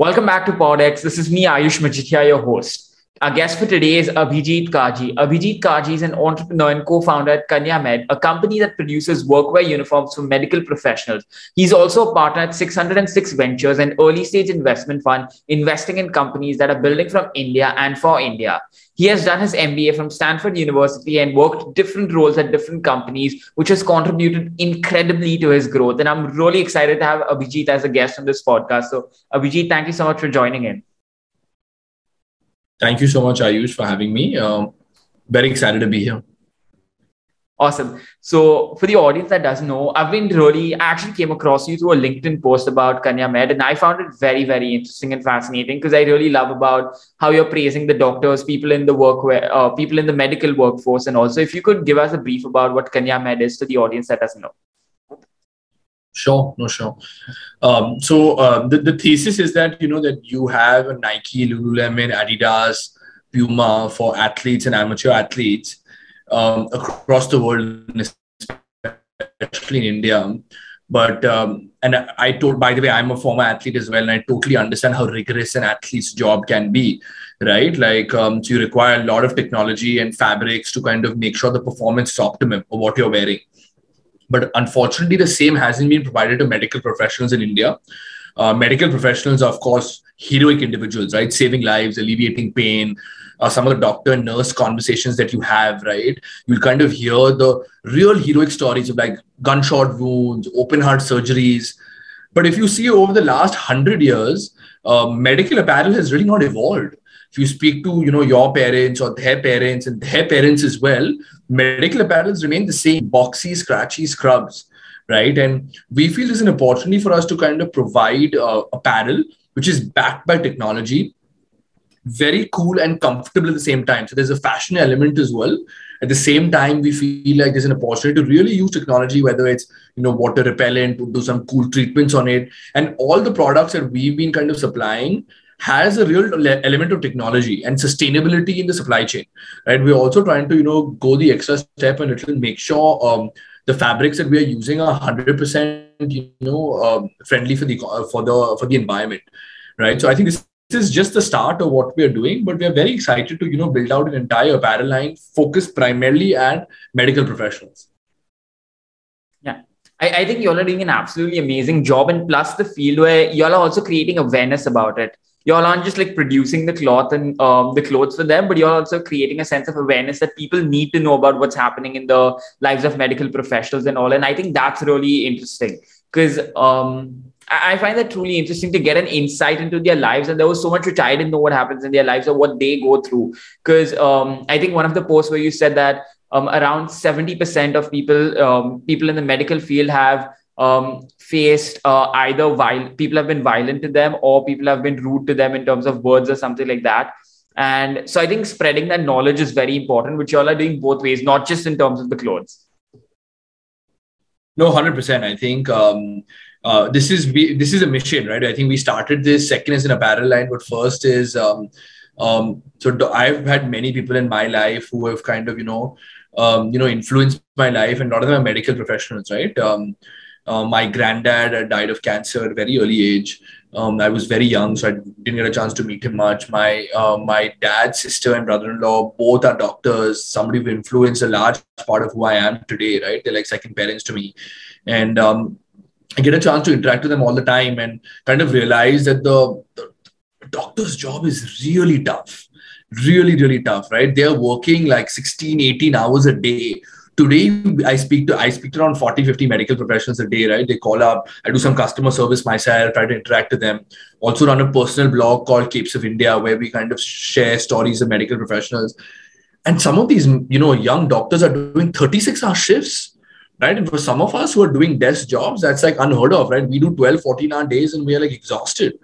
Welcome back to PodX. This is me, Ayush Majithia, your host. Our guest for today is Abhijit Kaji. Abhijit Kaji is an entrepreneur and co-founder at Kanyamed, a company that produces workwear uniforms for medical professionals. He's also a partner at 606 Ventures, an early-stage investment fund investing in companies that are building from India and for India. He has done his MBA from Stanford University and worked different roles at different companies, which has contributed incredibly to his growth. And I'm really excited to have Abhijit as a guest on this podcast. So Abhijit, thank you so much for joining in. Thank you so much, Ayush, for having me. Very excited to be here. Awesome. So for the audience that doesn't know, I actually came across you through a LinkedIn post about Kanyamed, and I found it very, very interesting and fascinating because I really love about how you're praising the doctors, people in the medical workforce. And also if you could give us a brief about what Kanyamed is to the audience that doesn't know. Sure. The thesis is that, that you have a Nike, Lululemon, Adidas, Puma for athletes and amateur athletes across the world, especially in India. But, by the way, I'm a former athlete as well, and I totally understand how rigorous an athlete's job can be, right? Like, so you require a lot of technology and fabrics to kind of make sure the performance is optimum of what you're wearing. But unfortunately, the same hasn't been provided to medical professionals in India. Medical professionals are, of course, heroic individuals, right? Saving lives, alleviating pain. Some of the doctor and nurse conversations that you have, right? You'll kind of hear the real heroic stories of like gunshot wounds, open heart surgeries. But if you see over the last 100 years, medical apparel has really not evolved. If you speak to, your parents or their parents and their parents as well, medical apparels remain the same, boxy, scratchy scrubs, right? And we feel there's an opportunity for us to kind of provide apparel, which is backed by technology, very cool and comfortable at the same time. So there's a fashion element as well. At the same time, we feel like there's an opportunity to really use technology, whether it's, water repellent, do some cool treatments on it. And all the products that we've been kind of supplying has a real element of technology and sustainability in the supply chain, right? We're also trying to, go the extra step and it'll make sure the fabrics that we are using are 100%, friendly for the environment, right? So I think this is just the start of what we are doing, but we are very excited to, build out an entire apparel line focused primarily at medical professionals. I think you all are doing an absolutely amazing job, and plus the field where you all are also creating awareness about it. You all aren't just like producing the cloth and the clothes for them, but you're also creating a sense of awareness that people need to know about what's happening in the lives of medical professionals and all. And I think that's really interesting because I find that truly interesting to get an insight into their lives. And there was so much which I didn't know what happens in their lives or what they go through. Because I think one of the posts where you said that around 70% of people in the medical field have faced either people have been violent to them or people have been rude to them in terms of words or something like that. And so I think spreading that knowledge is very important, which y'all are doing both ways, not just in terms of the clothes. No, 100%. I think this is a mission, right? I think we started this second as an apparel line, but first is I've had many people in my life who have kind of, influenced my life, and a lot of them are medical professionals, right? My granddad died of cancer at a very early age. I was very young, so I didn't get a chance to meet him much. My dad's sister and brother-in-law, both are doctors. Somebody who influenced a large part of who I am today, right? They're like second parents to me. And I get a chance to interact with them all the time and kind of realize that the doctor's job is really tough, really, really tough, right? They're working like 16, 18 hours a day. Today, I speak to around 40, 50 medical professionals a day, right? They call up, I do some customer service myself, try to interact with them. Also run a personal blog called Capes of India, where we kind of share stories of medical professionals. And some of these, young doctors are doing 36-hour shifts, right? And for some of us who are doing desk jobs, that's like unheard of, right? We do 12, 14-hour days and we are like exhausted.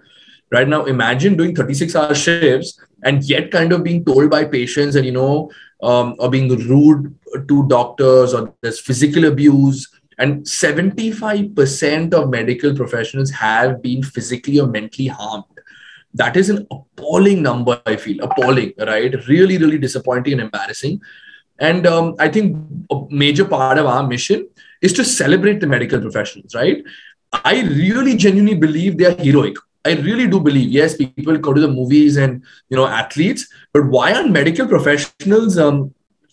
Right now, imagine doing 36-hour shifts and yet kind of being told by patients that, or being rude to doctors, or there's physical abuse. And 75% of medical professionals have been physically or mentally harmed. That is an appalling number, I feel. Appalling, right? Really, really disappointing and embarrassing. And I think a major part of our mission is to celebrate the medical professionals, right? I really genuinely believe they are heroic. I really do believe, yes, people go to the movies and, you know, athletes, but why aren't medical professionals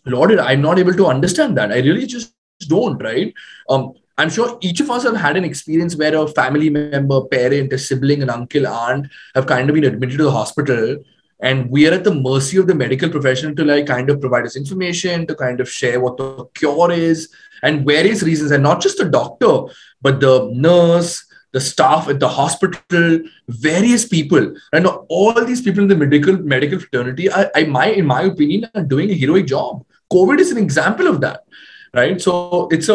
lauded? I'm not able to understand that. I really just don't, right? I'm sure each of us have had an experience where a family member, parent, a sibling, an uncle, aunt have kind of been admitted to the hospital, and we are at the mercy of the medical professional to like kind of provide us information, to kind of share what the cure is and various reasons. And not just the doctor, but the nurse, the staff at the hospital, various people. And all these people in the medical fraternity, in my opinion, are doing a heroic job. COVID is an example of that, right? So it's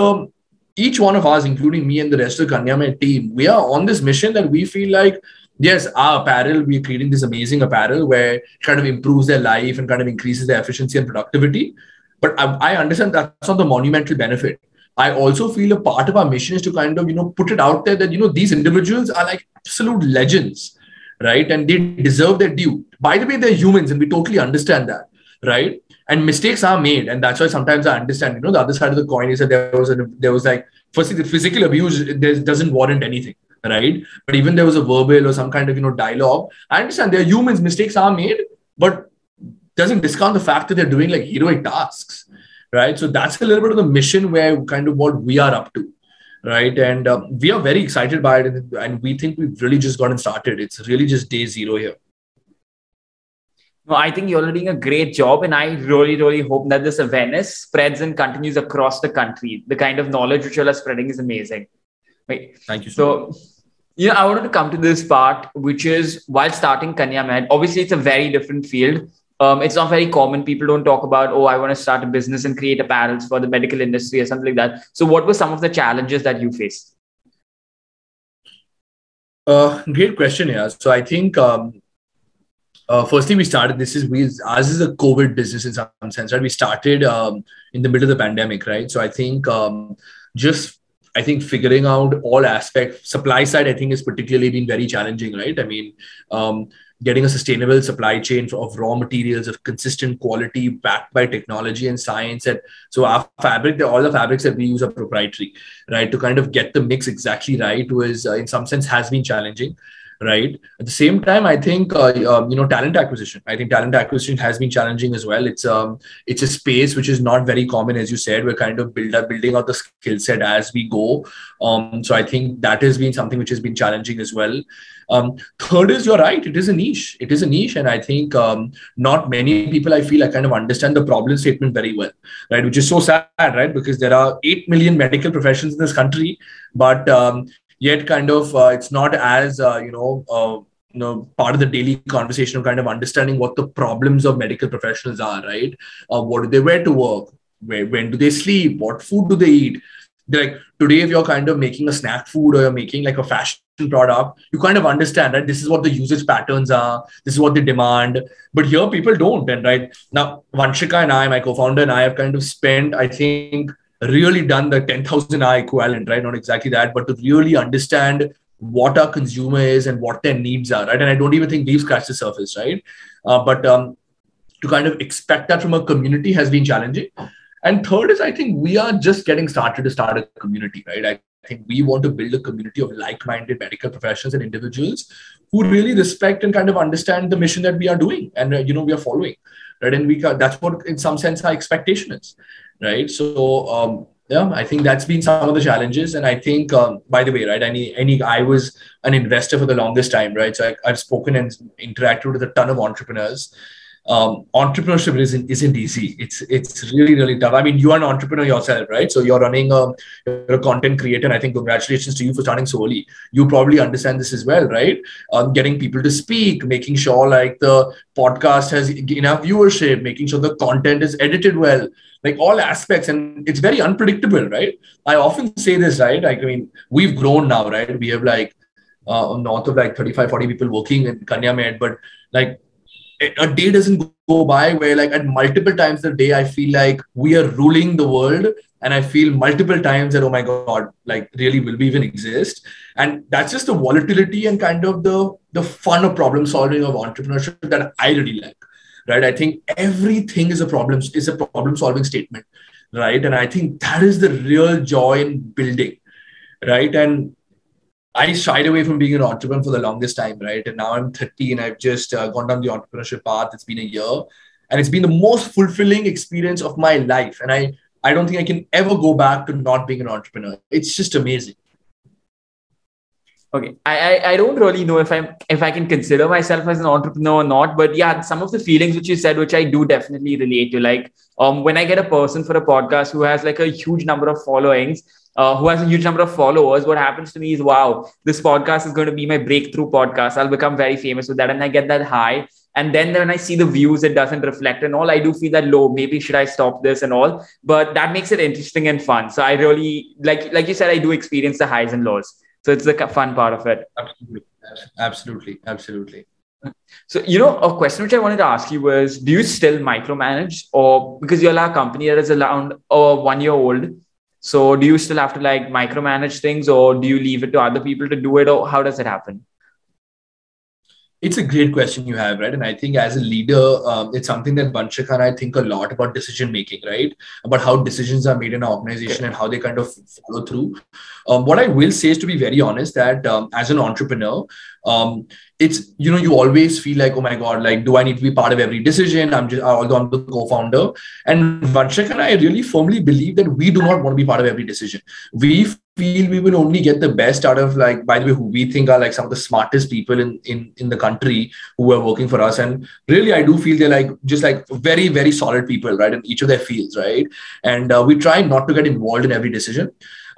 each one of us, including me and the rest of the Kanyamed team, we are on this mission that we feel like, yes, our apparel, we're creating this amazing apparel where it kind of improves their life and kind of increases their efficiency and productivity. But I understand that's not the monumental benefit. I also feel a part of our mission is to kind of, you know, put it out there that, you know, these individuals are like absolute legends, right? And they deserve their due. By the way, they're humans and we totally understand that, right? And mistakes are made. And that's why sometimes I understand, you know, the other side of the coin is that there was like, firstly, the physical abuse doesn't warrant anything, right? But even there was a verbal or some kind of, you know, dialogue. I understand they're humans, mistakes are made, but doesn't discount the fact that they're doing like heroic tasks. Right. So that's a little bit of the mission where kind of what we are up to. Right. And we are very excited by it. And we think we've really just gotten started. It's really just day zero here. No, I think you're doing a great job. And I really, really hope that this awareness spreads and continues across the country. The kind of knowledge which you're spreading is amazing. Right. Thank you so much. Yeah, I wanted to come to this part, which is while starting Kanyamed, obviously it's a very different field. It's not very common. People don't talk about, oh, I want to start a business and create apparel for the medical industry or something like that. So what were some of the challenges that you faced? Great question, yeah. So I think, firstly, ours is a COVID business in some sense, right? We started in the middle of the pandemic, right? So I think figuring out all aspects, supply side, I think has particularly been very challenging, right? I mean, getting a sustainable supply chain of raw materials of consistent quality backed by technology and science. And so our fabric, all the fabrics that we use are proprietary, right? To kind of get the mix exactly right was in some sense has been challenging, right? At the same time, I think, talent acquisition has been challenging as well. It's a space which is not very common, as you said. We're kind of building out the skill set as we go. So I think that has been something which has been challenging as well. Third is, you're right, it is a niche. It is a niche. And I think not many people, I feel, I kind of understand the problem statement very well, right? Which is so sad, right? Because there are 8 million medical professions in this country, but yet kind of it's not as, part of the daily conversation of kind of understanding what the problems of medical professionals are, right? What do they wear to work? When do they sleep? What food do they eat? Like today, if you're kind of making a snack food or you're making like a fashion product, you kind of understand, right? This is what the usage patterns are. This is what they demand. But here people don't. And right now, Vanshika and I, my co-founder and I have kind of spent, I think, really done the 10,000-hour equivalent, right? Not exactly that, but to really understand what our consumer is and what their needs are, right? And I don't even think we've scratched the surface, right? To kind of expect that from a community has been challenging. And third is, I think we are just getting started to start a community, right? I think we want to build a community of like-minded medical professionals and individuals who really respect and kind of understand the mission that we are doing and, we are following, right? And that's what, in some sense, our expectation is, right? So, I think that's been some of the challenges. And I think, by the way, right, I was an investor for the longest time, right? So I've spoken and interacted with a ton of entrepreneurs. Entrepreneurship isn't easy. It's really, really tough. I mean, you are an entrepreneur yourself, right? So you're running a content creator, and I think congratulations to you for starting so early. You probably understand this as well, right? Getting people to speak, making sure like the podcast has enough viewership, making sure the content is edited well, like all aspects. And it's very unpredictable, right? I often say this, right? Like, I mean, we've grown now, right? We have like north of like 35, 40 people working in Kanyamed, but like, a day doesn't go by where like at multiple times a day, I feel like we are ruling the world. And I feel multiple times that, oh my God, like really, will we even exist? And that's just the volatility and kind of the fun of problem solving of entrepreneurship that I really like, right? I think everything is a problem solving statement, right? And I think that is the real joy in building, right? And I shied away from being an entrepreneur for the longest time, right? And now I'm 30 and I've just gone down the entrepreneurship path. It's been a year and it's been the most fulfilling experience of my life. And I don't think I can ever go back to not being an entrepreneur. It's just amazing. Okay. I don't really know if I can consider myself as an entrepreneur or not, but yeah, some of the feelings which you said, which I do definitely relate to, like when I get a person for a podcast who has like a huge number of followings, who has a huge number of followers, what happens to me is, wow, this podcast is going to be my breakthrough podcast. I'll become very famous with that. And I get that high. And then when I see the views, it doesn't reflect and all, I do feel that low, maybe should I stop this and all, but that makes it interesting and fun. So I really, like you said, I do experience the highs and lows. So it's the fun part of it. Absolutely. So, you know, a question which I wanted to ask you was, do you still micromanage, or because you're a company that is around 1 year old. So do you still have to like micromanage things, or do you leave it to other people to do it, or how does it happen? It's a great question you have, right? And I think as a leader, it's something that Vanshika and I think a lot about decision-making, right? About how decisions are made in an organization and how they kind of follow through. What I will say is, to be very honest, that as an entrepreneur, it's, you know, you always feel like, oh my God, like, do I need to be part of every decision? Although I'm the co-founder, and Vanshika and I really firmly believe that we do not want to be part of every decision. We feel we will only get the best out of, like, by the way, who we think are like some of the smartest people in the country who are working for us. And really, I do feel they're like, just like very, very solid people, right? In each of their fields, right? And we try not to get involved in every decision.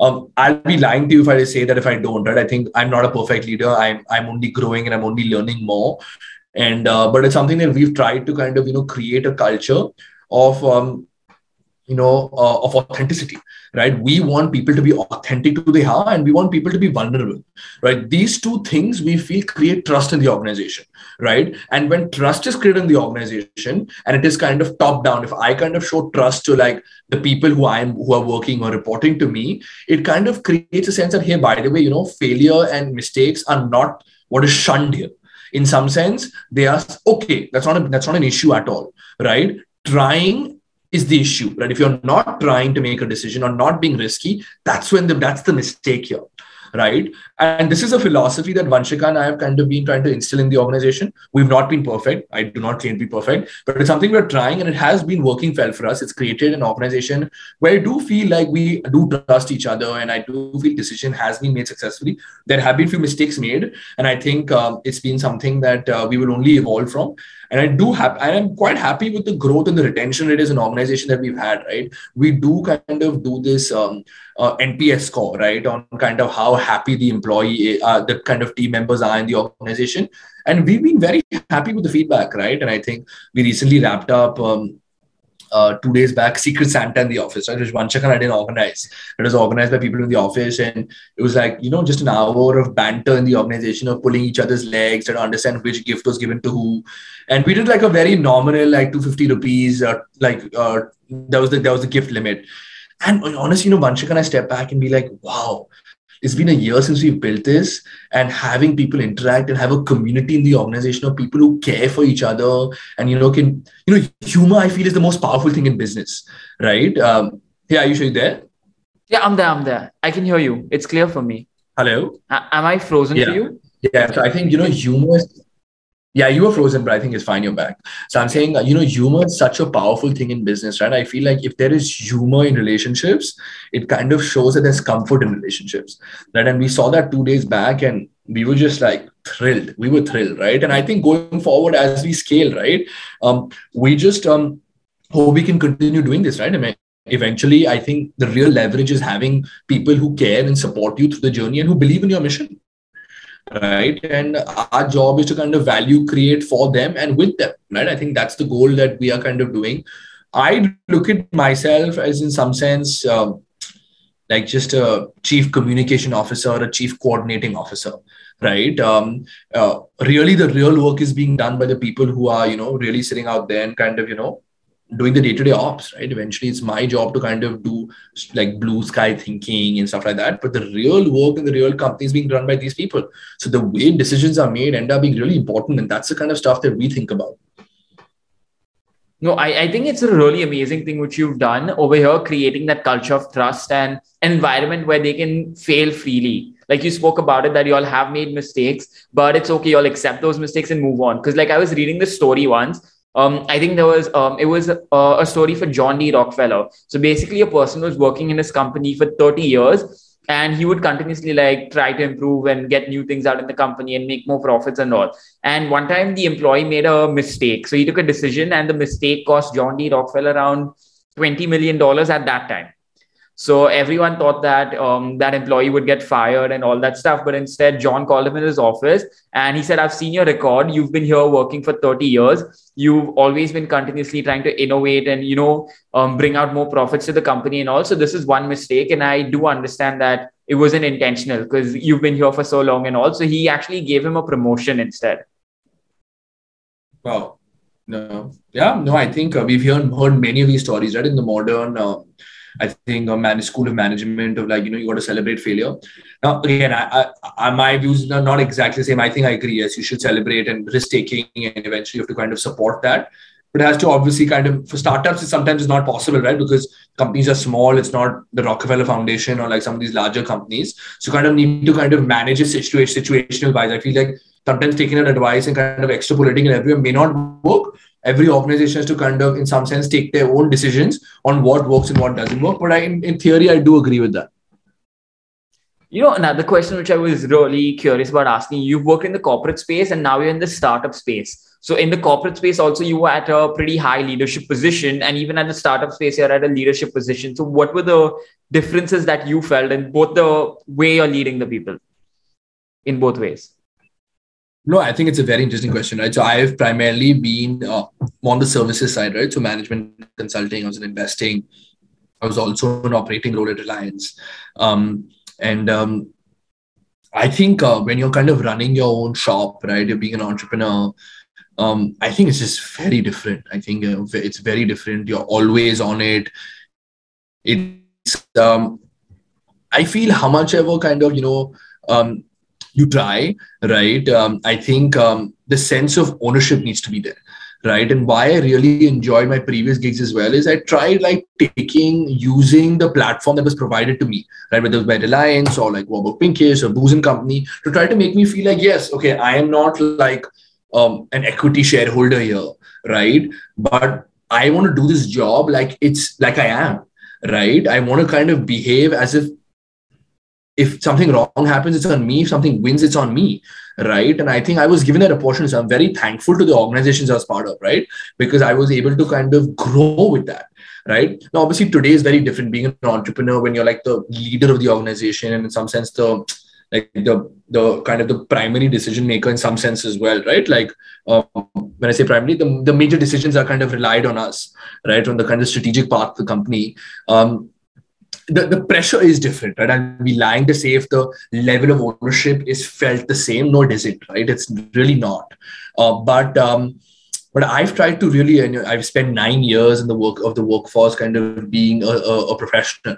I'll be lying to you if I say that if I don't, right? I think I'm not a perfect leader. I'm only growing and I'm only learning more. And, but it's something that we've tried to kind of, you know, create a culture of, of authenticity, right? We want people to be authentic to who they are, and we want people to be vulnerable, right? These two things we feel create trust in the organization, right? And when trust is created in the organization and it is kind of top down, if I kind of show trust to like the people who are working or reporting to me, it kind of creates a sense that, hey, by the way, you know, failure and mistakes are not what is shunned here. In some sense, they are okay. That's not an issue at all, right? Trying is the issue, right? If you're not trying to make a decision or not being risky, that's the mistake here, right? And this is a philosophy that Vanshika and I have kind of been trying to instill in the organization. We've not been perfect. I do not claim to be perfect, but it's something we're trying, and it has been working well for us. It's created an organization where I do feel like we do trust each other, and I do feel decision has been made successfully. There have been few mistakes made, and I think it's been something that we will only evolve from. And I'm quite happy with the growth and the retention rate as an organization that we've had, right? We do kind of do this NPS score, right? On kind of how happy the employee, the kind of team members are in the organization. And we've been very happy with the feedback, right? And I think we recently wrapped up 2 days back, Secret Santa in the office, right? Which Vanshika and I didn't organize. It was organized by people in the office, and it was like, you know, just an hour of banter in the organization of pulling each other's legs, trying to understand which gift was given to who. And we did like a very nominal, like 250 rupees, that was the gift limit. And honestly, you know, Vanshika and I step back and be like, wow, it's been a year since we've built this, and having people interact and have a community in the organization of people who care for each other. And, humor, I feel, is the most powerful thing in business, right? Yeah, Ayush, are you there? Yeah, I'm there. I can hear you. It's clear for me. Hello? Am I frozen for you? Yeah, so I think, humor is... Yeah, you were frozen, but I think it's fine. You're back. So I'm saying, humor is such a powerful thing in business, right? I feel like if there is humor in relationships, it kind of shows that there's comfort in relationships, right? And we saw that 2 days back, and we were just like thrilled. We were thrilled, right? And I think going forward as we scale, right, we just hope we can continue doing this, right? I mean, eventually, I think the real leverage is having people who care and support you through the journey and who believe in your mission. Right. And our job is to kind of value create for them and with them. Right. I think that's the goal that we are kind of doing. I look at myself as, in some sense, like just a chief communication officer, a chief coordinating officer. Right. Really, the real work is being done by the people who are, really sitting out there and kind of, doing the day-to-day ops, right? Eventually, it's my job to kind of do like blue sky thinking and stuff like that. But the real work and the real company is being run by these people. So the way decisions are made end up being really important. And that's the kind of stuff that we think about. No, I think it's a really amazing thing which you've done over here, creating that culture of trust and an environment where they can fail freely. Like you spoke about it, that you all have made mistakes, but it's okay. You'll accept those mistakes and move on. Because like I was reading this story once. I think there was, it was a story for John D. Rockefeller. So basically a person was working in his company for 30 years and he would continuously like try to improve and get new things out in the company and make more profits and all. And one time the employee made a mistake. So he took a decision and the mistake cost John D. Rockefeller around $20 million at that time. So everyone thought that that employee would get fired and all that stuff. But instead, John called him in his office and he said, I've seen your record. You've been here working for 30 years. You've always been continuously trying to innovate and, you know, bring out more profits to the company and all. So this is one mistake. And I do understand that it wasn't intentional because you've been here for so long and all. So he actually gave him a promotion instead. Wow. No. Yeah. No, I think we've heard many of these stories, right? In the modern... I think school of management of like, you know, you got to celebrate failure. Now, again, I my views are not exactly the same. I think I agree. Yes, you should celebrate and risk taking and eventually you have to kind of support that. But it has to obviously kind of, for startups, it sometimes is not possible, right? Because companies are small. It's not the Rockefeller Foundation or like some of these larger companies. So you kind of need to kind of manage it situational wise. I feel like sometimes taking an advice and kind of extrapolating it everywhere may not work. Every organization has to kind of, in some sense, take their own decisions on what works and what doesn't work. But in theory, I do agree with that. You know, another question which I was really curious about asking, you've worked in the corporate space and now you're in the startup space. So in the corporate space also, you were at a pretty high leadership position. And even at the startup space, you're at a leadership position. So what were the differences that you felt in both the way you're leading the people in both ways? No, I think it's a very interesting question, right? So I've primarily been on the services side, right? So management consulting, I was in investing. I was also an operating role at Reliance. I think when you're kind of running your own shop, right? You're being an entrepreneur. I think it's just very different. I think it's very different. You're always on it. It's, I feel how much ever kind of, you know, you try, right? I think the sense of ownership needs to be there, right? And why I really enjoyed my previous gigs as well is I tried like using the platform that was provided to me, right? Whether it was by Reliance or like Warburg Pincus or Booz and Company, to try to make me feel like, yes, okay, I am not like an equity shareholder here, right? But I want to do this job like it's like I am, right? I want to kind of behave as if something wrong happens, it's on me. If something wins, it's on me, right? And I think I was given that opportunity. So I'm very thankful to the organizations I was part of, right? Because I was able to kind of grow with that, right? Now, obviously, today is very different. Being an entrepreneur, when you're like the leader of the organization and in some sense, the kind of the primary decision maker in some sense as well, right? Like when I say primarily, the major decisions are kind of relied on us, right? On the kind of strategic path of the company. The pressure is different, right? I'd be lying to say if the level of ownership is felt the same. No, it isn't, right? It's really not. But I've tried to really, and I've spent 9 years in the workforce, kind of being a professional,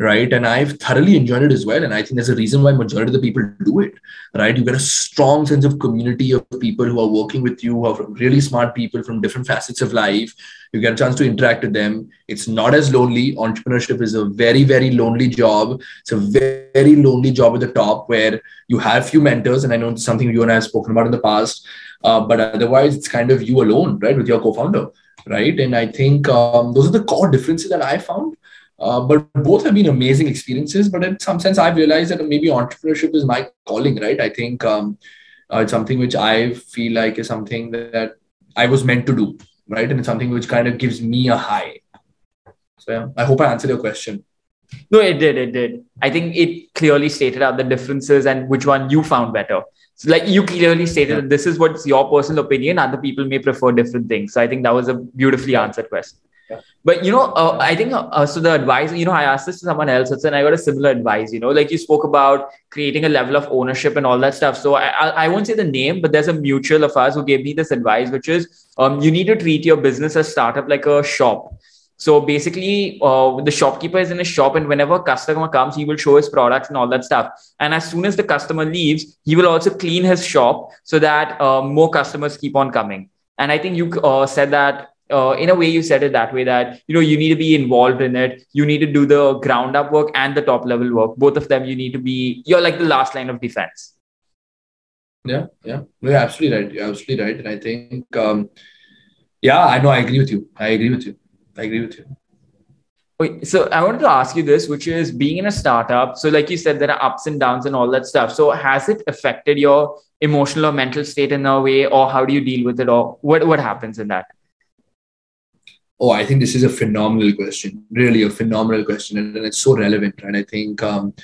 right? And I've thoroughly enjoyed it as well. And I think there's a reason why majority of the people do it, right? You get a strong sense of community of people who are working with you, who are really smart people from different facets of life. You get a chance to interact with them. It's not as lonely. Entrepreneurship is a very, very lonely job. It's a very, very lonely job at the top where you have few mentors. And I know it's something you and I have spoken about in the past, but otherwise it's kind of you alone, right? With your co-founder, right? And I think those are the core differences that I found. But both have been amazing experiences. But in some sense, I've realized that maybe entrepreneurship is my calling, right? I think it's something which I feel like is something that I was meant to do, right? And it's something which kind of gives me a high. So yeah, I hope I answered your question. No, it did. I think it clearly stated out the differences and which one you found better. So like you clearly stated that this is what's your personal opinion. Other people may prefer different things. So I think that was a beautifully answered question. But, you know, I think so the advice, you know, I asked this to someone else and I got a similar advice, you know, like you spoke about creating a level of ownership and all that stuff. So I won't say the name, but there's a mutual of ours who gave me this advice, which is you need to treat your business as startup like a shop. So basically the shopkeeper is in his shop and whenever a customer comes, he will show his products and all that stuff. And as soon as the customer leaves, he will also clean his shop so that more customers keep on coming. And I think you said that in a way you said it that way, that, you know, you need to be involved in it. You need to do the ground up work and the top level work. Both of them, you need to be, you're like the last line of defense. Yeah. You're absolutely right. And I think, I agree with you. So I wanted to ask you this, which is being in a startup. So like you said, there are ups and downs and all that stuff. So has it affected your emotional or mental state in a way, or how do you deal with it, or what happens in that? Oh, I think this is a phenomenal question, really a phenomenal question. And it's so relevant. And I think, again,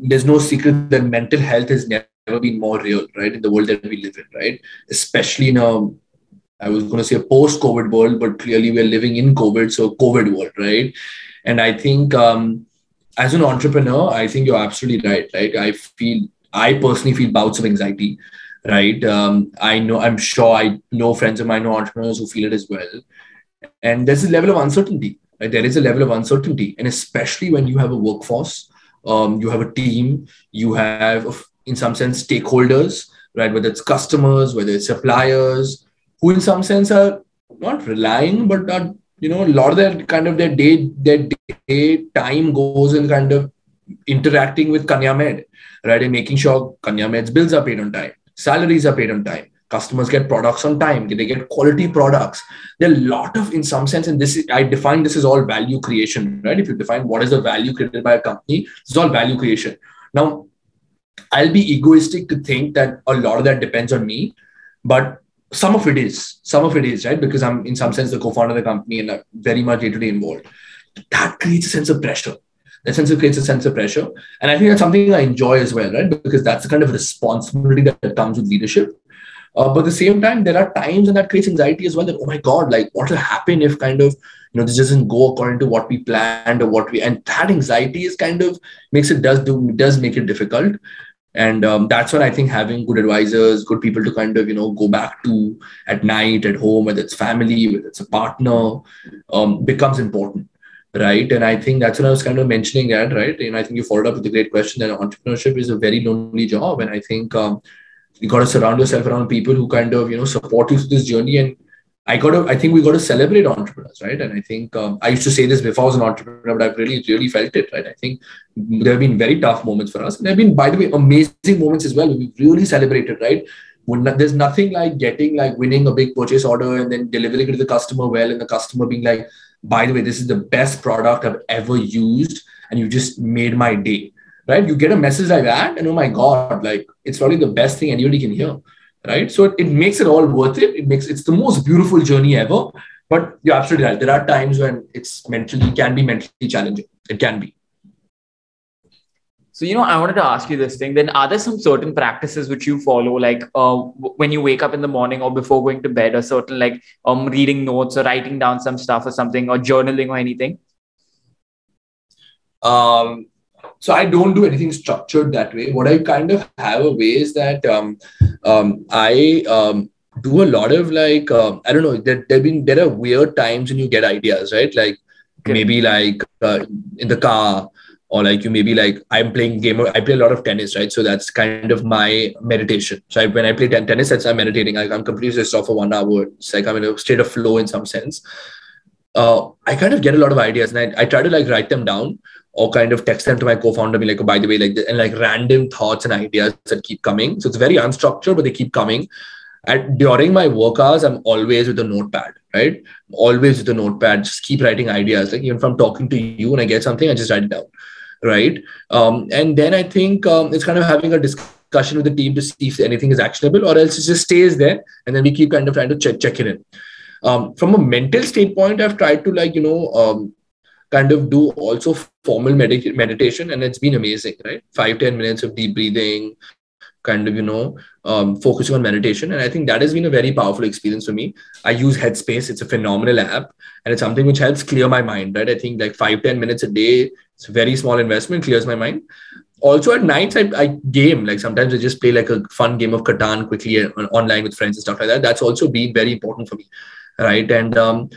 there's no secret that mental health has never been more real, right? In the world that we live in, right? Especially in a, I was going to say a post-COVID world, but clearly we're living in COVID, so COVID world, right? And I think as an entrepreneur, I think you're absolutely right, right? I personally feel bouts of anxiety, right? I'm sure I know friends of mine who are entrepreneurs who feel it as well. And there's a level of uncertainty, right? And especially when you have a workforce, you have a team, you have, in some sense, stakeholders, right? Whether it's customers, whether it's suppliers, who in some sense are not relying, but are, you know, a lot of their kind of their day time goes in kind of interacting with Kanyamed, right? And making sure Kanyamed's bills are paid on time, salaries are paid on time, customers get products on time, they get quality products. There are a lot of, in some sense, and I define this as all value creation, right? If you define what is the value created by a company, it's all value creation. Now, I'll be egoistic to think that a lot of that depends on me, but some of it is, right? Because I'm in some sense the co-founder of the company and I'm very much day-to-day involved. That creates a sense of pressure. And I think that's something I enjoy as well, right? Because that's the kind of responsibility that comes with leadership. But at the same time, there are times when that creates anxiety as well, that, oh my God, like what will happen if kind of, you know, this doesn't go according to what we planned or and that anxiety is kind of does make it difficult. And that's when I think having good advisors, good people to kind of, you know, go back to at night, at home, whether it's family, whether it's a partner, becomes important, right? And I think that's what I was kind of mentioning that, right? And I think you followed up with a great question that entrepreneurship is a very lonely job. And I think you got to surround yourself around people who kind of, you know, support you through this journey. And I think we got to celebrate entrepreneurs, right? And I think I used to say this before I was an entrepreneur, but I've really, really felt it, right? I think there have been very tough moments for us. And there have been, by the way, amazing moments as well. We've really celebrated, right? There's nothing like winning a big purchase order and then delivering it to the customer well, and the customer being like, by the way, this is the best product I've ever used, and you just made my day, right? You get a message like that, and oh my God, like it's probably the best thing anybody can hear. Right. So it makes it all worth it. It's the most beautiful journey ever. But you're absolutely right. There are times when it can be mentally challenging. It can be. So, you know, I wanted to ask you this thing. Then are there some certain practices which you follow, like when you wake up in the morning or before going to bed, or certain like reading notes or writing down some stuff or something, or journaling or anything? So I don't do anything structured that way. What I kind of have a way is that I do a lot of like, I don't know, there are weird times when you get ideas, right? Like maybe like in the car, or like you maybe like I play a lot of tennis, right? So that's kind of my meditation. So when I play tennis, that's I'm meditating. I'm completely just off for 1 hour. It's like I'm in a state of flow in some sense. I kind of get a lot of ideas and I try to like write them down, or kind of text them to my co-founder, be like, oh, by the way, like this, and like random thoughts and ideas that keep coming. So it's very unstructured, but they keep coming. And during my work hours, I'm always with a notepad, right? Just keep writing ideas. Like even if I'm talking to you and I get something, I just write it down, right? And then I think it's kind of having a discussion with the team to see if anything is actionable, or else it just stays there. And then we keep kind of trying to check it in. From a mental standpoint, I've tried to like, you know, kind of do also formal meditation, and it's been amazing, right? 5-10 minutes of deep breathing, kind of, you know, focusing on meditation. And I think that has been a very powerful experience for me. I use Headspace. It's a phenomenal app, and it's something which helps clear my mind, right? I think like 5-10 minutes a day, it's a very small investment, clears my mind. Also at nights, I game, like sometimes I just play like a fun game of Catan quickly online with friends and stuff like that. That's also been very important for me. Right. And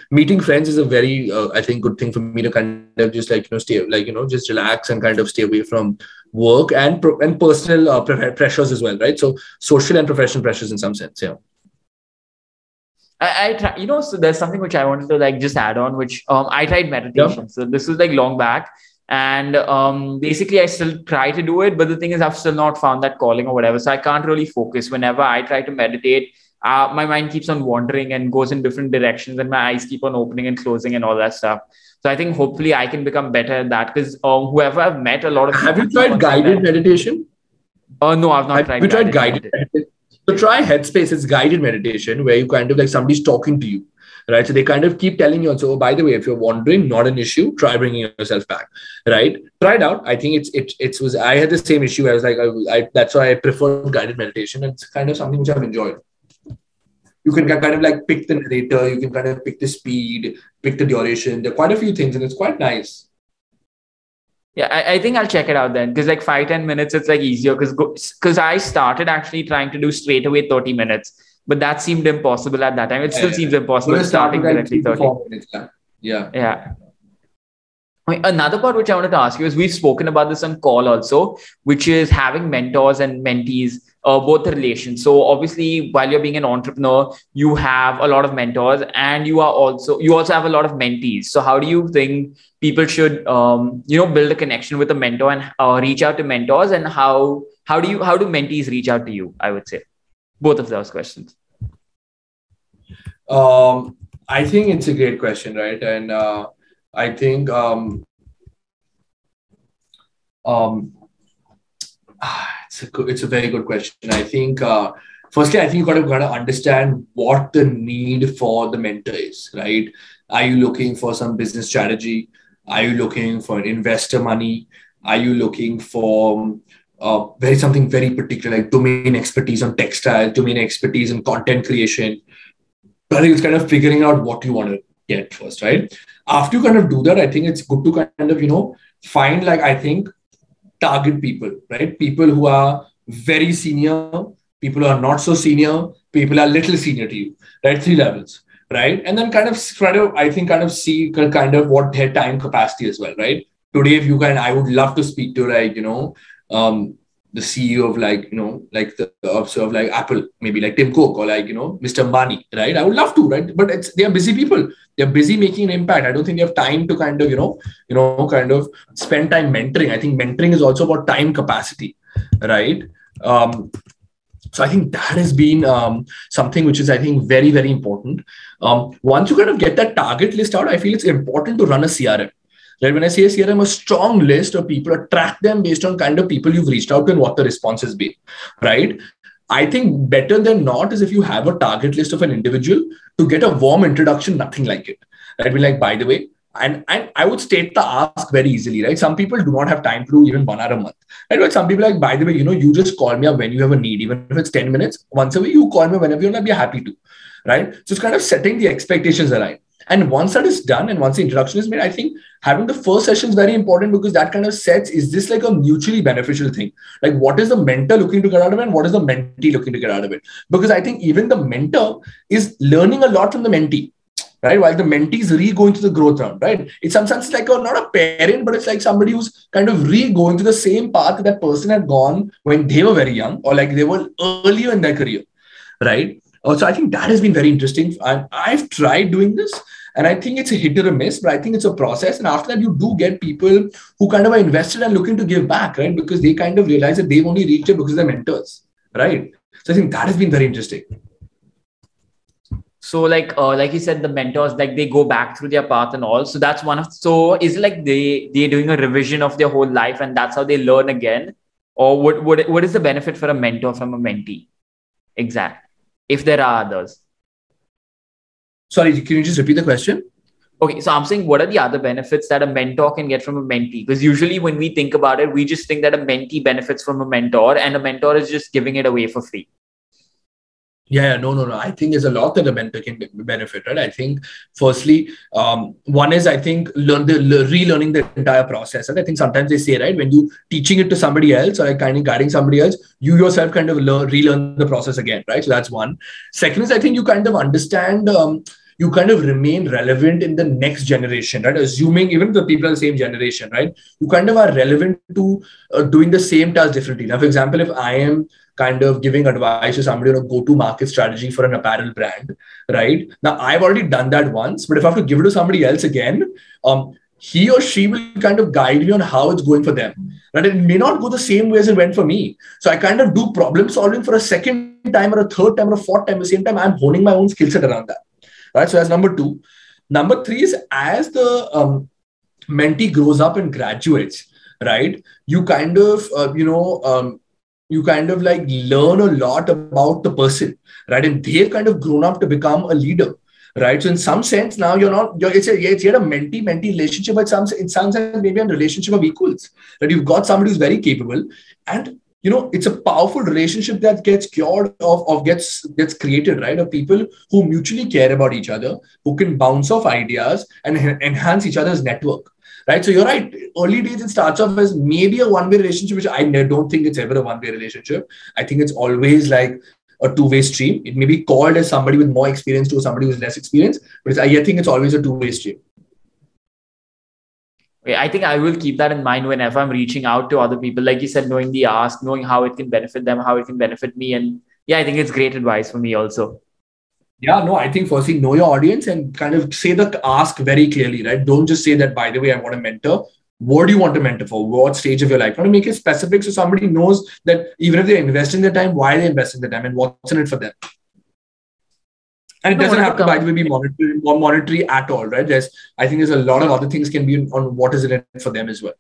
meeting friends is a very, I think, good thing for me to kind of just like, you know, stay like, you know, just relax and kind of stay away from work and personal pressures as well. Right. So social and professional pressures in some sense. Yeah. I try, you know, so there's something which I wanted to like just add on, which I tried meditation. Yeah. So this was like long back. And basically I still try to do it, but the thing is I've still not found that calling or whatever. So I can't really focus. Whenever I try to meditate, my mind keeps on wandering and goes in different directions, and my eyes keep on opening and closing and all that stuff. So I think hopefully I can become better at that, because whoever I've met, a lot of people. Have you tried guided meditation? No, I've not tried. Have you tried guided meditation? So try Headspace. It's guided meditation where you kind of like somebody's talking to you, right? So they kind of keep telling you also, oh, by the way, if you're wandering, not an issue, try bringing yourself back, right? Try it out. I think it was, I had the same issue. I was like, I that's why I prefer guided meditation. It's kind of something which I've enjoyed. You can kind of like pick the narrator, you can kind of pick the speed, pick the duration. There are quite a few things and it's quite nice. Yeah, I think I'll check it out then, because like 5-10 minutes, it's like easier because I started actually trying to do straight away 30 minutes, but that seemed impossible at that time. It still seems impossible starting directly 30. Minutes, yeah. Another part which I wanted to ask you is, we've spoken about this on call also, which is having mentors and mentees, both relations. So obviously, while you're being an entrepreneur, you have a lot of mentors, and you also have a lot of mentees. So how do you think people should, build a connection with a mentor and reach out to mentors? And how do mentees reach out to you? I would say both of those questions. I think it's a great question, right? And I think it's a very good question. I think firstly, I think you gotta understand what the need for the mentor is, right? Are you looking for some business strategy? Are you looking for an investor money? Are you looking for something very particular, like domain expertise on textiles, domain expertise in content creation? But I think it's kind of figuring out what you want to get first, right? After you kind of do that, I think it's good to kind of, find, like, I think, target people, right? People who are very senior, people who are not so senior, people who are little senior to you, right? 3 levels, right? And then kind of try to, I think, kind of see kind of what their time capacity as well, right? Today, if you can, I would love to speak to, like, the CEO of, like, like the Apple, maybe like Tim Cook, or like, Mr. Mbani, right? I would love to, right? But they are busy people. They're busy making an impact. I don't think they have time to kind of, spend time mentoring. I think mentoring is also about time capacity, right? So I think that has been something which is, I think, very, very important. Once you kind of get that target list out, I feel it's important to run a CRM. Right? When I say a CRM, a strong list of people, track them based on kind of people you've reached out to and what the response has been, right? I think better than not is if you have a target list of an individual to get a warm introduction, nothing like it. I'd be like, by the way, and I would state the ask very easily, right? Some people do not have time to do even 1 hour a month. Right? But some people are like, by the way, you just call me up when you have a need, even if it's 10 minutes, once a week, you call me whenever you're not, be happy to, right? So it's kind of setting the expectations aligned. And once that is done and once the introduction is made, I think having the first session is very important, because that kind of sets, is this like a mutually beneficial thing? Like, what is the mentor looking to get out of it and what is the mentee looking to get out of it? Because I think even the mentor is learning a lot from the mentee, right? While the mentee is re-going through the growth round, right? It's some sense like not a parent, but it's like somebody who's kind of re-going through the same path that person had gone when they were very young, or like they were earlier in their career, right? So I think that has been very interesting. I've tried doing this, and I think it's a hit or a miss, but I think it's a process. And after that, you do get people who kind of are invested and looking to give back, right? Because they kind of realize that they've only reached it because they're mentors, right? So I think that has been very interesting. So like you said, the mentors, like they go back through their path and all. So that's so is it like they're doing a revision of their whole life and that's how they learn again? Or what is the benefit for a mentor from a mentee? Exactly. If there are others. Sorry, can you just repeat the question? Okay, so I'm saying, what are the other benefits that a mentor can get from a mentee? Because usually when we think about it, we just think that a mentee benefits from a mentor and a mentor is just giving it away for free. Yeah, no. I think there's a lot that a mentor can benefit, right? I think firstly, one is, I think, relearning the entire process. And I think sometimes they say, right, when you teaching it to somebody else or kind of guiding somebody else, you yourself kind of relearn the process again, right? So that's one. Second is, I think you kind of understand you kind of remain relevant in the next generation, right? Assuming even the people are the same generation, right? You kind of are relevant to doing the same task differently. Now, for example, if I am kind of giving advice to somebody on a go-to-market strategy for an apparel brand, right? Now, I've already done that once, but if I have to give it to somebody else again, he or she will kind of guide me on how it's going for them. Right? It may not go the same way as it went for me. So I kind of do problem solving for a second time or a third time or a fourth time. At the same time, I'm honing my own skill set around that. Right? So that's number two. Number three is as the mentee grows up and graduates, right? You kind of, you kind of like learn a lot about the person, right? And they've kind of grown up to become a leader. Right. So in some sense, now it's yet a mentee-mentee relationship, but in some sense, maybe a relationship of equals, that you've got somebody who's very capable and, you know, it's a powerful relationship that gets cured gets created, right? Of people who mutually care about each other, who can bounce off ideas and enhance each other's network. Right. So you're right. Early days, it starts off as maybe a one-way relationship, which I don't think it's ever a one-way relationship. I think it's always like a two-way stream. It may be called as somebody with more experience to somebody with less experience, but I think it's always a two-way stream. Okay, I think I will keep that in mind whenever I'm reaching out to other people. Like you said, knowing the ask, knowing how it can benefit them, how it can benefit me. And yeah, I think it's great advice for me also. Yeah, no, I think firstly, know your audience and kind of say the ask very clearly, right? Don't just say that, by the way, I want a mentor. What do you want a mentor for? What stage of your life? You want to make it specific so somebody knows that even if they're investing their time, why they're investing their time and what's in it for them. And it doesn't have to, by the way, be monetary at all, right? I think there's a lot of other things can be on what is in it for them as well.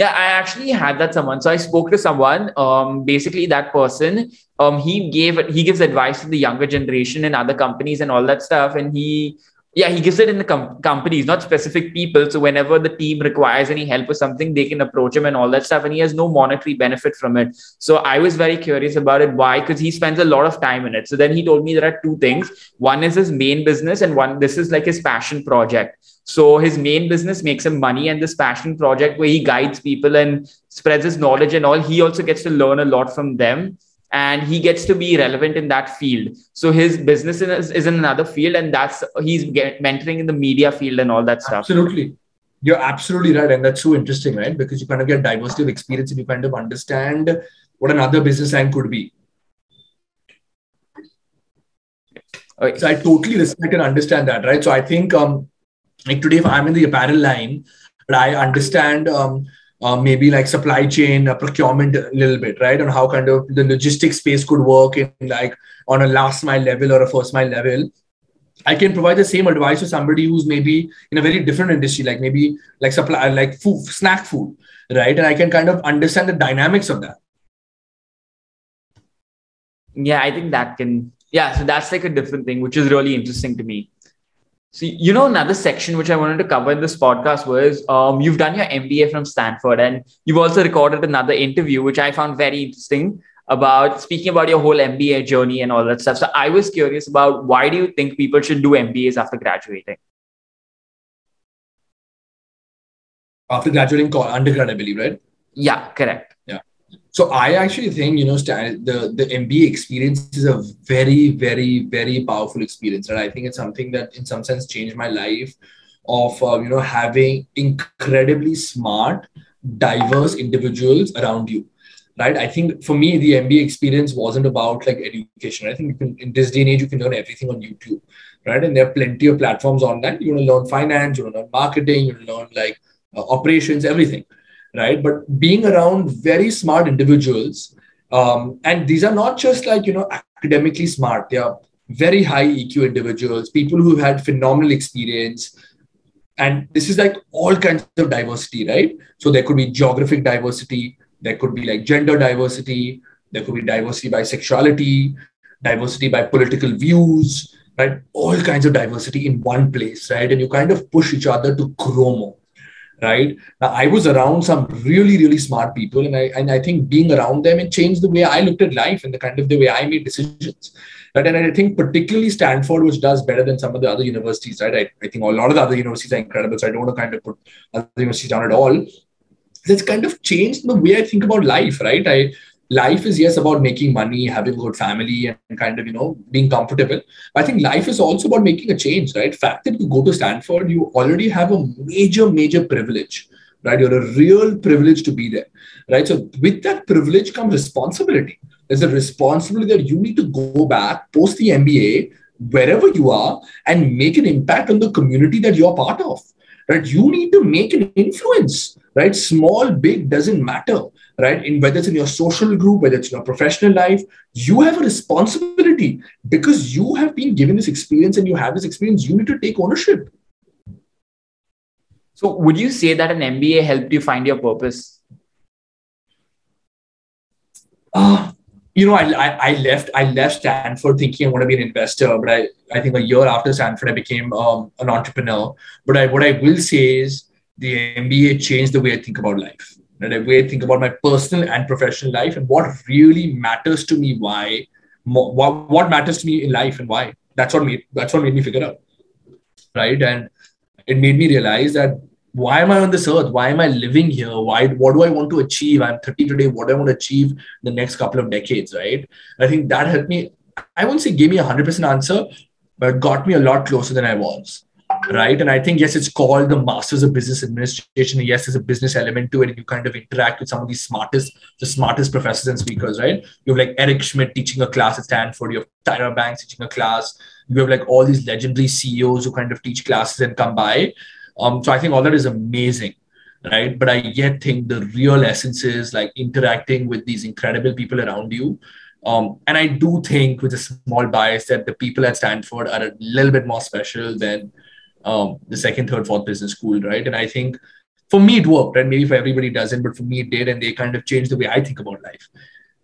Yeah, I actually had that someone. So I spoke to someone, basically that person, he gives advice to the younger generation and other companies and all that stuff. And he gives it in the companies, not specific people. So whenever the team requires any help or something, they can approach him and all that stuff. And he has no monetary benefit from it. So I was very curious about it. Why? Because he spends a lot of time in it. So then he told me there are two things. One is his main business and this is like his passion project. So his main business makes him money, and this passion project where he guides people and spreads his knowledge and all, he also gets to learn a lot from them. And he gets to be relevant in that field. So his business is in another field, and he's mentoring in the media field and all that stuff. Absolutely. You're absolutely right. And that's so interesting, right? Because you kind of get diversity of experience and you kind of understand what another business line could be. Okay. So I totally respect and understand that, right? So I think like today, if I'm in the apparel line, but I understand maybe like supply chain, procurement a little bit, right? On how kind of the logistics space could work in like on a last mile level or a first mile level. I can provide the same advice to somebody who's maybe in a very different industry, like maybe like supply, like food, snack food, right? And I can kind of understand the dynamics of that. Yeah, I think that can, so that's like a different thing, which is really interesting to me. So, you know, another section which I wanted to cover in this podcast was you've done your MBA from Stanford, and you've also recorded another interview, which I found very interesting, about speaking about your whole MBA journey and all that stuff. So I was curious about, why do you think people should do MBAs after graduating? After graduating undergrad, I believe, right? Yeah, correct. Yeah. So I actually think, you know, the MBA experience is a very, very, very powerful experience. And I think it's something that in some sense changed my life of, having incredibly smart, diverse individuals around you, right? I think for me, the MBA experience wasn't about like education. I think in this day and age, you can learn everything on YouTube, right? And there are plenty of platforms online. You want to learn finance, you want to learn marketing, you want to learn like operations, everything. Right. But being around very smart individuals, and these are not just like, academically smart, they are very high EQ individuals, people who had phenomenal experience. And this is like all kinds of diversity, right? So there could be geographic diversity, there could be like gender diversity, there could be diversity by sexuality, diversity by political views, right? All kinds of diversity in one place, right? And you kind of push each other to grow more. Right. Now, I was around some really, really smart people, and I think being around them, it changed the way I looked at life and the kind of the way I made decisions. Right. And I think particularly Stanford, which does better than some of the other universities, right? I think a lot of the other universities are incredible, so I don't want to kind of put other universities down at all. That's kind of changed the way I think about life, right? I life is, yes, about making money, having a good family, and kind of, you know, being comfortable. But I think life is also about making a change, right? Fact that you go to Stanford, you already have a major, major privilege, right? You're a real privilege to be there, right? So with that privilege comes responsibility. There's a responsibility that you need to go back, post the MBA, wherever you are, and make an impact on the community that you're part of, right? You need to make an influence, right? Small, big, doesn't matter, right? In whether it's in your social group, whether it's in your professional life, you have a responsibility because you have been given this experience and you have this experience, you need to take ownership. So would you say that an MBA helped you find your purpose? I left Stanford thinking I want to be an investor, but I think a year after Stanford, I became an entrepreneur. But what I will say is the MBA changed the way I think about life, right? The way I think about my personal and professional life and what really matters to me, why, what matters to me in life and why. That's what made me figure out, right? And it made me realize that why am I on this earth? Why am I living here? Why? What do I want to achieve? I'm 30 today. What do I want to achieve the next couple of decades, right? I think that helped me. I won't say gave me 100% answer, but got me a lot closer than I was, right? And I think, yes, it's called the Masters of Business Administration. Yes, there's a business element to it. And you kind of interact with some of the smartest professors and speakers, right? You have like Eric Schmidt teaching a class at Stanford. You have Tyra Banks teaching a class. You have like all these legendary CEOs who kind of teach classes and come by. So I think all that is amazing, right? But I yet think the real essence is like interacting with these incredible people around you. And I do think with a small bias that the people at Stanford are a little bit more special than the second, third, fourth business school, right? And I think for me, it worked, right? Maybe for everybody it doesn't, but for me it did. And they kind of changed the way I think about life,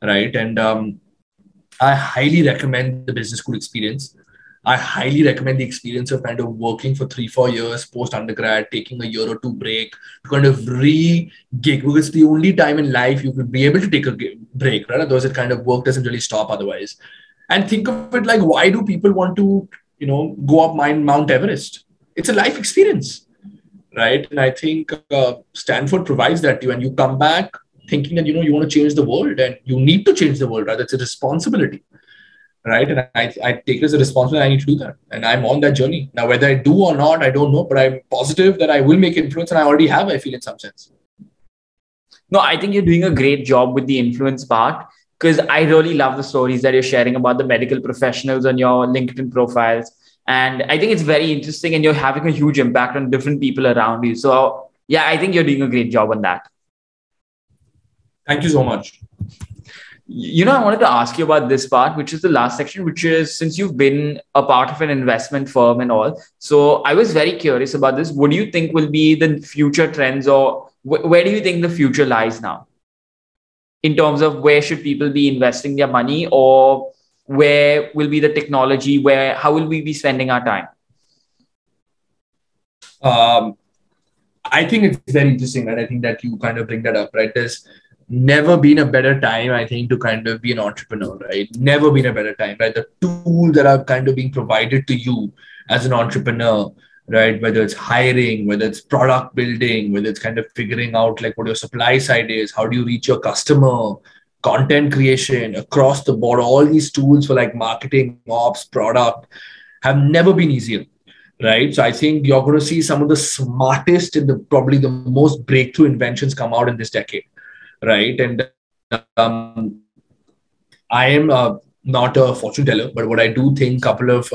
right? And I highly recommend the business school experience. I highly recommend the experience of kind of working for 3-4 years post undergrad, taking a year or two break to kind of re-gig, because it's the only time in life you could be able to take a break, right? Otherwise, it kind of work doesn't really stop otherwise. And think of it like, why do people want to, you know, go up Mount Everest? It's a life experience, right? And I think Stanford provides that to you, and you come back thinking that, you know, you want to change the world and you need to change the world, right? It's a responsibility. Right. And I take it as a responsibility. I need to do that. And I'm on that journey. Now, whether I do or not, I don't know. But I'm positive that I will make influence. And I already have, I feel, in some sense. No, I think you're doing a great job with the influence part, because I really love the stories that you're sharing about the medical professionals on your LinkedIn profiles. And I think it's very interesting. And you're having a huge impact on different people around you. So, yeah, I think you're doing a great job on that. Thank you so much. You know, I wanted to ask you about this part, which is the last section, which is since you've been a part of an investment firm and all. So I was very curious about this. What do you think will be the future trends, or where do you think the future lies now in terms of where should people be investing their money, or where will be the technology, where, how will we be spending our time? I think it's very interesting, right? I think that you kind of bring that up, right? There's never been a better time, I think, to kind of be an entrepreneur, right? Never been a better time, right? The tools that are kind of being provided to you as an entrepreneur, right? Whether it's hiring, whether it's product building, whether it's kind of figuring out like what your supply side is, how do you reach your customer, content creation across the board, all these tools for like marketing, ops, product have never been easier, right? So I think you're going to see some of the smartest and probably the most breakthrough inventions come out in this decade. Right. And I am not a fortune teller, but what I do think a couple of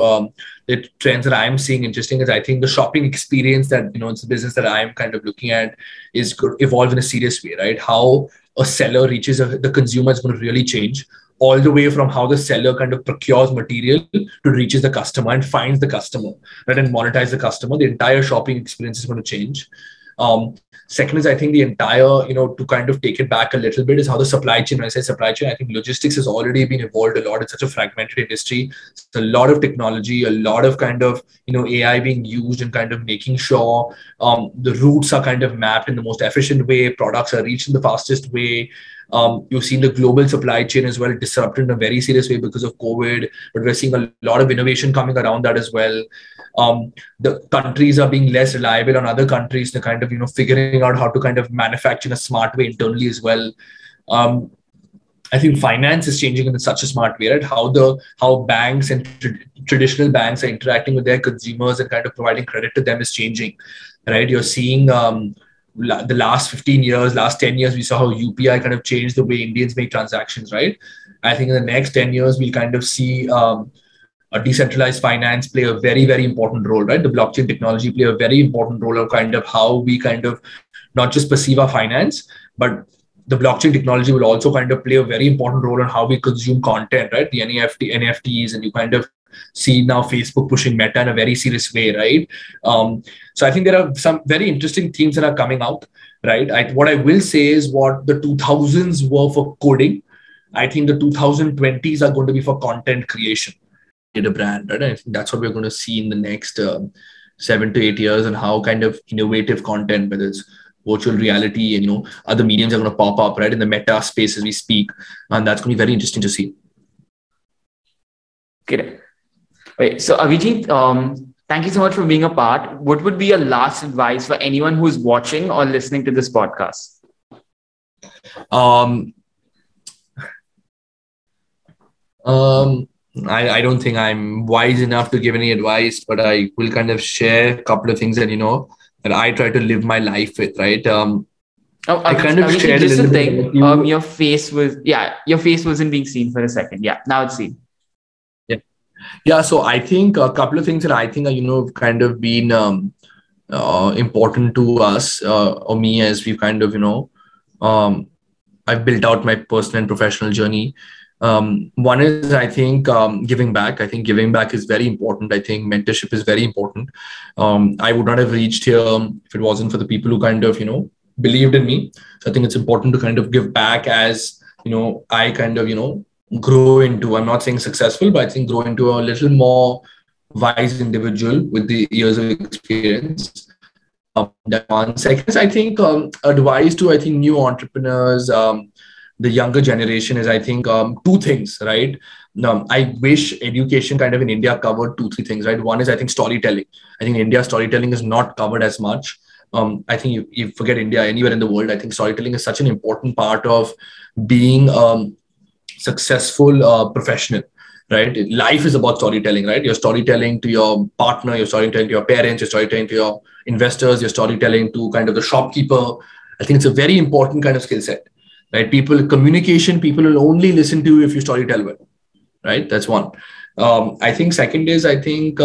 the trends that I'm seeing interesting is I think the shopping experience that, you know, it's the business that I'm kind of looking at is evolve in a serious way, right? How a seller reaches the consumer is going to really change, all the way from how the seller kind of procures material to reaches the customer and finds the customer, right? And monetize the customer. The entire shopping experience is going to change. Second is I think the entire, you know, to kind of take it back a little bit is how the supply chain, when I say supply chain, I think logistics has already been evolved a lot. It's such a fragmented industry. It's a lot of technology, a lot of kind of, you know, AI being used and kind of making sure the routes are kind of mapped in the most efficient way. Products are reached in the fastest way. You've seen the global supply chain as well disrupted in a very serious way because of COVID, but we're seeing a lot of innovation coming around that as well. The countries are being less reliable on other countries. They're kind of, you know, figuring out how to kind of manufacture in a smart way internally as well. I think finance is changing in such a smart way, right? How banks and traditional banks are interacting with their consumers and kind of providing credit to them is changing, right? You're seeing the last 15 years, last 10 years, we saw how UPI kind of changed the way Indians make transactions, right? I think in the next 10 years, we'll kind of see a decentralized finance play a very, very important role, right? The blockchain technology play a very important role of kind of how we kind of not just perceive our finance, but the blockchain technology will also kind of play a very important role in how we consume content, right? The NFTs, and you kind of see now Facebook pushing Meta in a very serious way, right? So I think there are some very interesting themes that are coming out, right? What I will say is what the 2000s were for coding, I think the 2020s are going to be for content creation, a brand, right? And I think that's what we're going to see in the next 7 to 8 years, and how kind of innovative content, whether it's virtual reality and, other mediums are going to pop up, right? In the meta space as we speak. And that's going to be very interesting to see. Okay. Wait, so Abhijit, thank you so much for being a part. What would be your last advice for anyone who's watching or listening to this podcast? I don't think I'm wise enough to give any advice, but I will kind of share a couple of things that, that I try to live my life with, right? I kind of shared just a thing. Your face wasn't being seen for a second. Yeah, now it's seen. Yeah. So I think a couple of things that I think are, kind of been important to us or me as we've kind of, I've built out my personal and professional journey. One is, I think, giving back. I think giving back is very important. I think mentorship is very important. I would not have reached here if it wasn't for the people who kind of, believed in me. So I think it's important to kind of give back as, I kind of, grow into, I'm not saying successful, but I think grow into a little more wise individual with the years of experience. That one. Second, I think advice to, I think, new entrepreneurs, the younger generation is, I think, two things, right? I wish education kind of in India covered 2-3 things, right? One is, I think, storytelling. I think in India, storytelling is not covered as much. I think you forget India, anywhere in the world, I think storytelling is such an important part of being successful professional, right? Life is about storytelling, right? You're storytelling to your partner, you're storytelling to your parents, you're storytelling to your investors, you're storytelling to kind of the shopkeeper. I think it's a very important kind of skill set. Right, people will only listen to you if you storytell well, right? That's one. I think second is, I think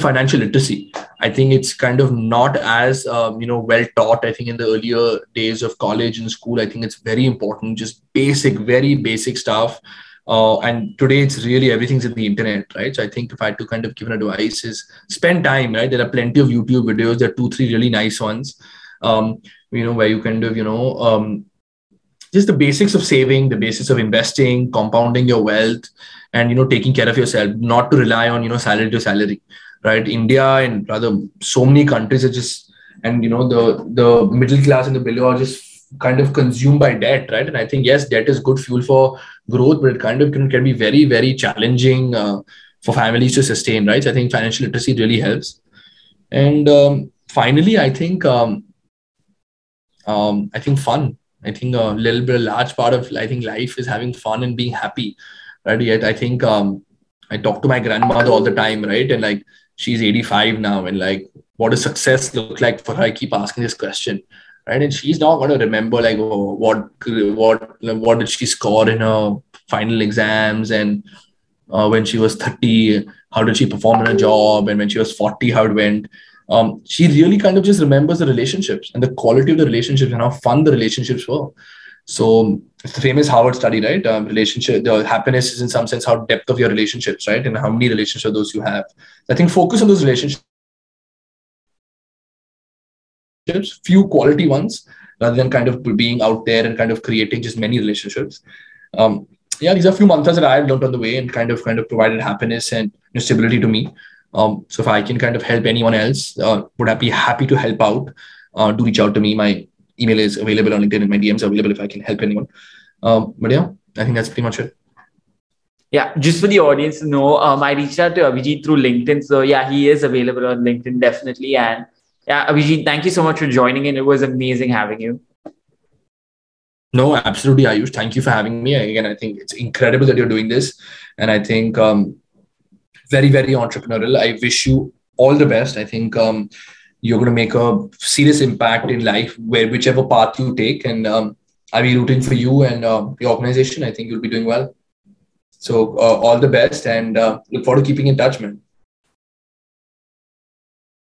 financial literacy. I think it's kind of not as, well taught. I think in the earlier days of college and school, I think it's very important, just very basic stuff. And today it's really everything's in the internet, right? So I think if I had to kind of give an advice is spend time, right? There are plenty of YouTube videos. There are 2-3 really nice ones, where you kind of, just the basics of saving, the basics of investing, compounding your wealth, and, taking care of yourself, not to rely on, salary to salary, right? India and rather so many countries are just, and, the middle class and the below are just kind of consumed by debt, right? And I think, yes, debt is good fuel for growth, but it kind of can be very, very challenging for families to sustain, right? So I think financial literacy really helps. And finally, I think fun. I think a large part of, I think, life is having fun and being happy, right? Yet I think I talk to my grandmother all the time, right? And like, she's 85 now, and like, what does success look like for her? I keep asking this question, right? And she's not going to remember like, oh, what did she score in her final exams? And when she was 30, how did she perform in her job? And when she was 40, how it went. She really kind of just remembers the relationships and the quality of the relationships and how fun the relationships were. So it's the famous Harvard study, right? The happiness is in some sense how depth of your relationships, right? And how many relationships are those you have. I think focus on those relationships, few quality ones, rather than kind of being out there and kind of creating just many relationships. These are a few mantras that I've learned on the way and kind of provided happiness and stability to me. So if I can kind of help anyone else, would I be happy to help out? Do reach out to me. My email is available on LinkedIn and my DMs are available if I can help anyone. But yeah, I think that's pretty much it. Yeah, just for the audience to know, I reached out to Abhijit through LinkedIn. So yeah, he is available on LinkedIn, definitely. And yeah, Abhijit, thank you so much for joining in. It was amazing having you. No, absolutely, Ayush. Thank you for having me. Again, I think it's incredible that you're doing this. And I think very, very entrepreneurial. I wish you all the best. I think you're going to make a serious impact in life, whichever path you take. And I'll be rooting for you and the organization. I think you'll be doing well. So all the best and look forward to keeping in touch, man.